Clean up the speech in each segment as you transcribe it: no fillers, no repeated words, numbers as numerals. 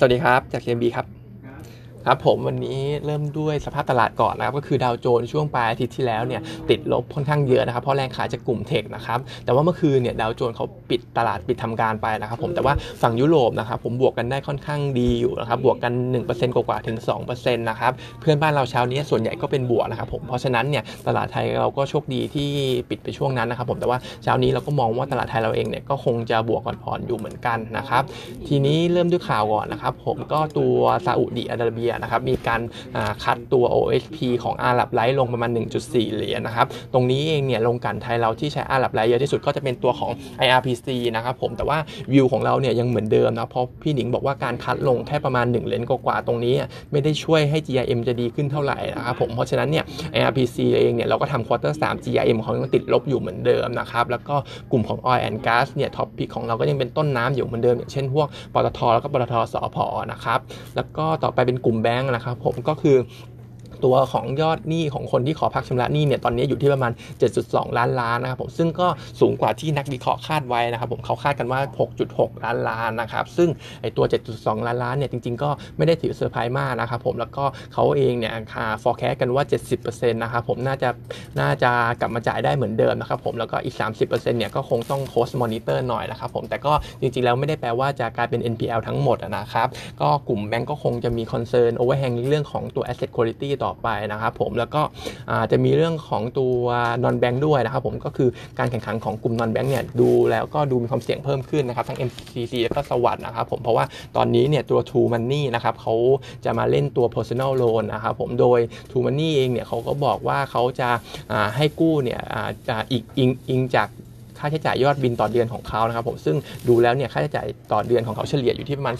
สวัสดีครับจาก KMB ครับครับผมวันนี้เริ่มด้วยสภาพตลาดก่อนนะครับก็คือดาวโจนส์ช่วงปลายอาทิตย์ที่แล้วเนี่ยติดลบค่อนข้างเยอะนะครับเพราะแรงขายจากกลุ่มเทคนะครับแต่ว่าเมื่อคืนเนี่ยดาวโจนส์เขาปิดตลาดปิดทำการไปนะครับผมแต่ว่าฝั่งยุโรปนะครับผมบวกกันได้ค่อนข้างดีอยู่นะครับบวกกัน 1% กว่าๆถึง 2% นะครับเพื่อนบ้านเราเช้านี้ส่วนใหญ่ก็เป็นบวกนะครับผมเพราะฉะนั้นเนี่ยตลาดไทยเราก็โชคดีที่ปิดไปช่วงนั้นนะครับผมแต่ว่าเช้านี้เราก็มองว่าตลาดไทยเราเองเนี่ยก็คงจะบวกอ่อนๆอยู่เหมือนกันนะครับทีนี้เริ่มด้วยข่าวก่อนนะครับผมก็ตัวซาอุดิอาระเบียนะครับมีการคัดตัว OHP ของอาหรับไลท์ลงประมาณ 1.4 เหรียญนะครับตรงนี้เองเนี่ยลงกันไทยเราที่ใช้อาหรับไลท์เยอะที่สุดก็จะเป็นตัวของ IRPC นะครับผมแต่ว่าวิวของเราเนี่ยยังเหมือนเดิมนะเพราะพี่หนิงบอกว่าการคัดลงแค่ประมาณ1เหรียญกว่าๆตรงนี้ไม่ได้ช่วยให้ GIM จะดีขึ้นเท่าไหร่นะครับผมเพราะฉะนั้นเนี่ย IRPC เองเนี่ยเราก็ทำควอเตอร์ 3 GIM ของยังติดลบอยู่เหมือนเดิมนะครับแล้วก็กลุ่มของ Oil and Gas เนี่ยท็อปพิกของเราก็ยังเป็นต้นน้ำอยู่เหมือนเดิมอย่างเช่นพวกปตท.แล้วก็ปตท.สผ.นะครับแล้วก็ต่อไปเป็นกลุ่มแบงค์นะครับผมก็คือตัวของยอดหนี้ของคนที่ขอพักชำระหนี้เนี่ยตอนนี้อยู่ที่ประมาณ 7.2 ล้านล้านนะครับผมซึ่งก็สูงกว่าที่นักวิเคราะห์คาดไว้นะครับผมเขาคาดกันว่า 6.6 ล้านล้านนะครับซึ่งไอตัว 7.2 ล้านล้านเนี่ยจริงๆก็ไม่ได้ถือเซอร์ไพรส์มากนะครับผมแล้วก็เขาเองเนี่ยforecast กันว่า 70% นะครับผมน่าจะกลับมาจ่ายได้เหมือนเดิมนะครับผมแล้วก็อีก 30% เนี่ยก็คงต้อง close monitor หน่อยนะครับผมแต่ก็จริงๆแล้วไม่ได้แปลว่าจะกลายเป็น NPL ทั้งหมดนะครับก็กลุ่มแบงก์ก็คงจะมี concern overhang เรื่องของตัว asset qualityต่อไปนะครับผมแล้วก็จะมีเรื่องของตัวนอนแบงค์ด้วยนะครับผมก็คือการแข่งขันของกลุ่มนอนแบงค์เนี่ยดูแล้วก็ดูมีความเสี่ยงเพิ่มขึ้นนะครับทั้ง MPC แล้วก็สวัสด์นะครับผมเพราะว่าตอนนี้เนี่ยตัว True Money นะครับเขาจะมาเล่นตัว Personal Loan นะครับผมโดย True Money เองเนี่ยเขาก็บอกว่าเขาจะให้กู้เนี่ยอิงจากค่าใช้จ่ายยอดบินต่อเดือนของเขานะครับผมซึ่งดูแล้วเนี่ยค่าใช้จ่ายต่อเดือนของเขาเฉลี่ยอยู่ที่ประมาณ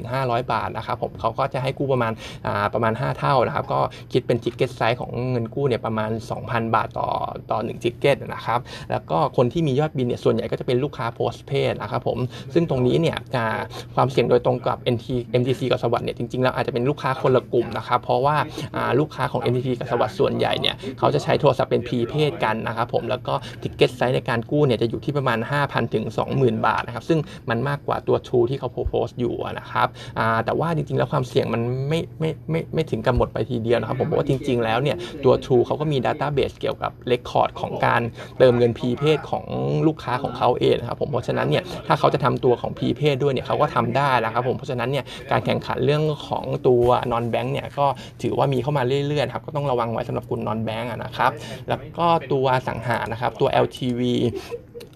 400-500 บาทนะครับผมเขาก็จะให้กู้ประมาณ5เท่านะครับก็คิดเป็นทิกเก็ตไซส์ของเงินกู้เนี่ยประมาณ 2,000 บาทต่อ1ทิกเก็ตนะครับแล้วก็คนที่มียอดบินเนี่ยส่วนใหญ่ก็จะเป็นลูกค้าโพสต์เพดนะครับผมซึ่งตรงนี้เนี่ยความเสี่ยงโดยตรงกับ MTC กับสวัสด์เนี่ยจริงๆแล้วอาจจะเป็นลูกค้าคนละกลุ่มนะครับเพราะว่าลูกค้าของ MTC กับสวัสด์ส่วนใหญ่เนี่ยเขาจะใช้โทรศัพท์เป็นพรีเพดกันนะครับผมแล้วก็ทิกเก็ตไซส์ในการกู้เนี่ยจะอยู่ที่ประมาณ 5,000 ถึง 20,000 บาทนะครับซึ่งมันมากกว่าตัว True ที่เขาโพสต์อยู่นะครับแต่ว่าจริงๆแล้วความเสี่ยงมันไม่ถึงกับหมดไปทีเดียวนะครับผมเพราะว่าจริงๆแล้วเนี่ยตัว True เขาก็มี Database เกี่ยวกับ Record ของการเติมเงิน Prepaid ของลูกค้าของเขาเองนะครับผมเพราะฉะนั้นเนี่ยถ้าเขาจะทำตัวของ Prepaid ด้วยเนี่ยเขาก็ทำได้นะครับผมเพราะฉะนั้นเนี่ยการแข่งขันเรื่องของตัว Non Bank เนี่ยก็ถือว่ามีเข้ามาเรื่อยๆครับก็ต้องระวังไว้สำหรับกลุ่ม Non Bank นะครับแล้วก็ตัวอสังหานะครับตัว LTV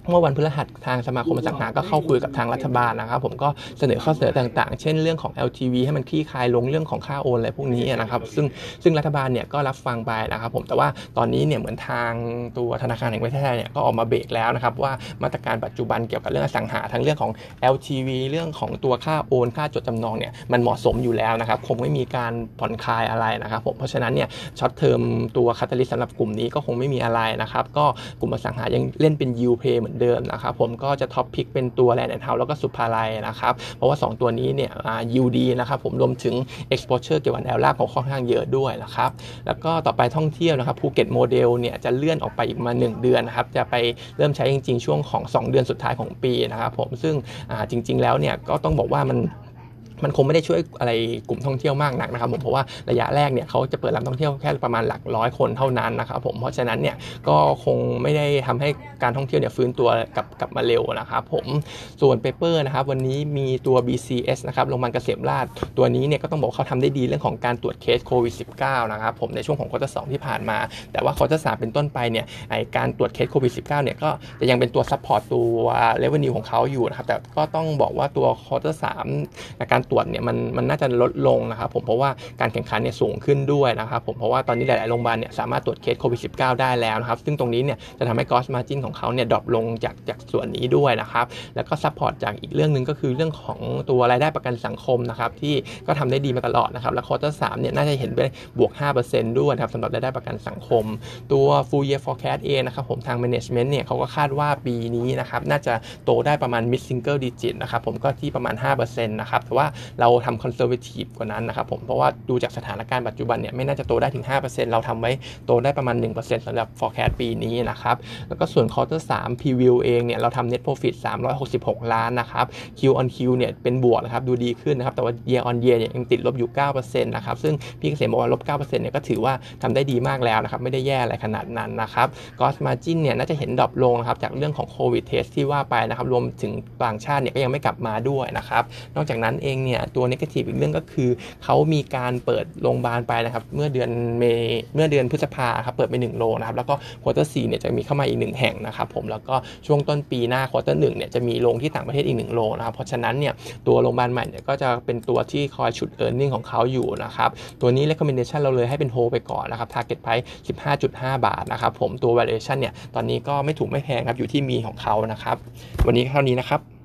เมื่อวันพฤหัสทางสมาคมอสังหาก็เข้าคุยกับทางรัฐบาลนะครับผมก็เสนอข้อเสนอต่างๆเช่นเรื่องของ LTV ให้มันคลี่คลายลงเรื่องของค่าโอนอะไรพวกนี้นะครับซึ่งรัฐบาลเนี่ยก็รับฟังไปนะครับผมแต่ว่าตอนนี้เนี่ยเหมือนทางตัวธนาคารแห่งประเทศไทยเนี่ยก็ออกมาเบรกแล้วนะครับว่ามาตรการปัจจุบันเกี่ยวกับเรื่องอสังหาทั้งเรื่องของ LTV เรื่องของตัวค่าโอนค่าจดจำนองเนี่ยมันเหมาะสมอยู่แล้วนะครับคงไม่มีการผ่อนคลายอะไรนะครับผมเพราะฉะนั้นเนี่ยช็อตเทอมตัวคาตาลิสต์สำหรับกลุ่มนี้ก็คงไม่มีอะไรนะครับก็กลุ่มอสังหายังเล่นเป็น yield playเดิมนะครับผมก็จะท็อปพิกเป็นตัวแลนด์แอนด์เฮาส์แล้วก็สุภาลัยนะครับเพราะว่า2ตัวนี้เนี่ยยิวดีนะครับผมรวมถึง exposure เกี่ยวกับแนวราบของค่อนข้างเยอะด้วยนะครับแล้วก็ต่อไปท่องเที่ยวนะครับภูเก็ตโมเดลเนี่ยจะเลื่อนออกไปอีกมา1เดือนนะครับจะไปเริ่มใช้จริงๆช่วงของ2เดือนสุดท้ายของปีนะครับผมซึ่งจริงๆแล้วเนี่ยก็ต้องบอกว่ามันคงไม่ได้ช่วยอะไรกลุ่มท่องเที่ยวมากนักนะครับผมเพราะว่าระยะแรกเนี่ยเขาจะเปิดรับท่องเที่ยวแค่ประมาณหลักร้อยคนเท่านั้นนะครับผมเพราะฉะนั้นเนี่ยก็คงไม่ได้ทำให้การท่องเที่ยวเนี่ยฟื้นตัวกลับมาเร็วนะครับผมส่วนเปเปอร์นะครับวันนี้มีตัว BCS นะครับโรงพยาบาลเกษมราษฎร์ตัวนี้เนี่ยก็ต้องบอกเขาทำได้ดีเรื่องของการตรวจเคสโควิด -19 นะครับผมในช่วงของควอเตอร์ 2ที่ผ่านมาแต่ว่าควอเตอร์ 3เป็นต้นไปเนี่ยไอการตรวจเคสโควิด -19 เนี่ยก็จะยังเป็นตัวซัพพอร์ตตัว revenue ของเขาอยู่นะครับแต่ก็ต้องบอกว่าตัวควอเตอร์ 3การตรวจเนี่ยมันน่าจะลดลงนะครับผมเพราะว่าการแข่งขันเนี่ยสูงขึ้นด้วยนะครับผมเพราะว่าตอนนี้หลายๆโรงพยาบาลเนี่ยสามารถตรวจเคสโควิด -19 ได้แล้วนะครับซึ่งตรงนี้เนี่ยจะทำให้ gross margin ของเขาเนี่ยดรอปลงจากส่วนนี้ด้วยนะครับแล้วก็ซัพพอร์ตจากอีกเรื่องนึงก็คือเรื่องของตัวรายได้ประกันสังคมนะครับที่ก็ทำได้ดีมาตลอดนะครับและ quarter 3เนี่ยน่าจะเห็นเป็นบวก 5% ด้วยนะครับสำหรับรายได้ประกันสังคมตัว full year forecast เองนะครับผมทาง management เนี่ยเขาก็คาดว่าปีนี้นะครับน่าจะโตได้ประมาณ mid single digit นะครับผมก็ที่ประมาณ 5% นะครับแต่ว่า เราทำคอนเซอร์เวทีฟกว่านั้นนะครับผมเพราะว่าดูจากสถานการณ์ปัจจุบันเนี่ยไม่น่าจะโตได้ถึง 5% เราทำไว้โตได้ประมาณ 1% สำหรับ forecast ปีนี้นะครับแล้วก็ส่วน quarter 3 preview เองเนี่ยเราทำ net profit 366 ล้านนะครับ Q on Q เนี่ยเป็นบวกนะครับดูดีขึ้นนะครับแต่ว่า year on year เนี่ยยังติดลบอยู่ 9% นะครับซึ่งพี่เกษมบอกว่าลบ 9% เนี่ยก็ถือว่าทำได้ดีมากแล้วนะครับไม่ได้แย่อะไรขนาดนั้นนะครับgross margin เนี่ยน่าจะเห็นดรอปลงนะครับจากเรื่องของโควิดเทสที่ว่าไปนะครับรวมถึงต่างชาติเนี่ยก็ยังไม่กลับมาด้วยนะครับนอกจากนั้นเองเนี่ยตัว negative อีกเรื่องก็คือเขามีการเปิดโรงพยาบาลไปนะครับเมื่อเดือนพฤษภาคมครับเปิดไป1โรงนะครับแล้วก็ quarter 4 เนี่ยจะมีเข้ามาอีก1แห่งนะครับผมแล้วก็ช่วงต้นปีหน้า quarter 1 เนี่ยจะมีโรงที่ต่างประเทศอีก1โรงนะครับเพราะฉะนั้นเนี่ยตัวโรงพยาบาลใหม่เนี่ยก็จะเป็นตัวที่คอยฉุด earning ของเขาอยู่นะครับตัวนี้ recommendation เราเลยให้เป็น hold ไปก่อนนะครับ target price 15.5 บาทนะครับผมตัว valuation เนี่ยตอนนี้ก็ไม่ถูกไม่แพงครับอยู่ที่มีของเขานะครับวันนี้เท่านี้นะครับ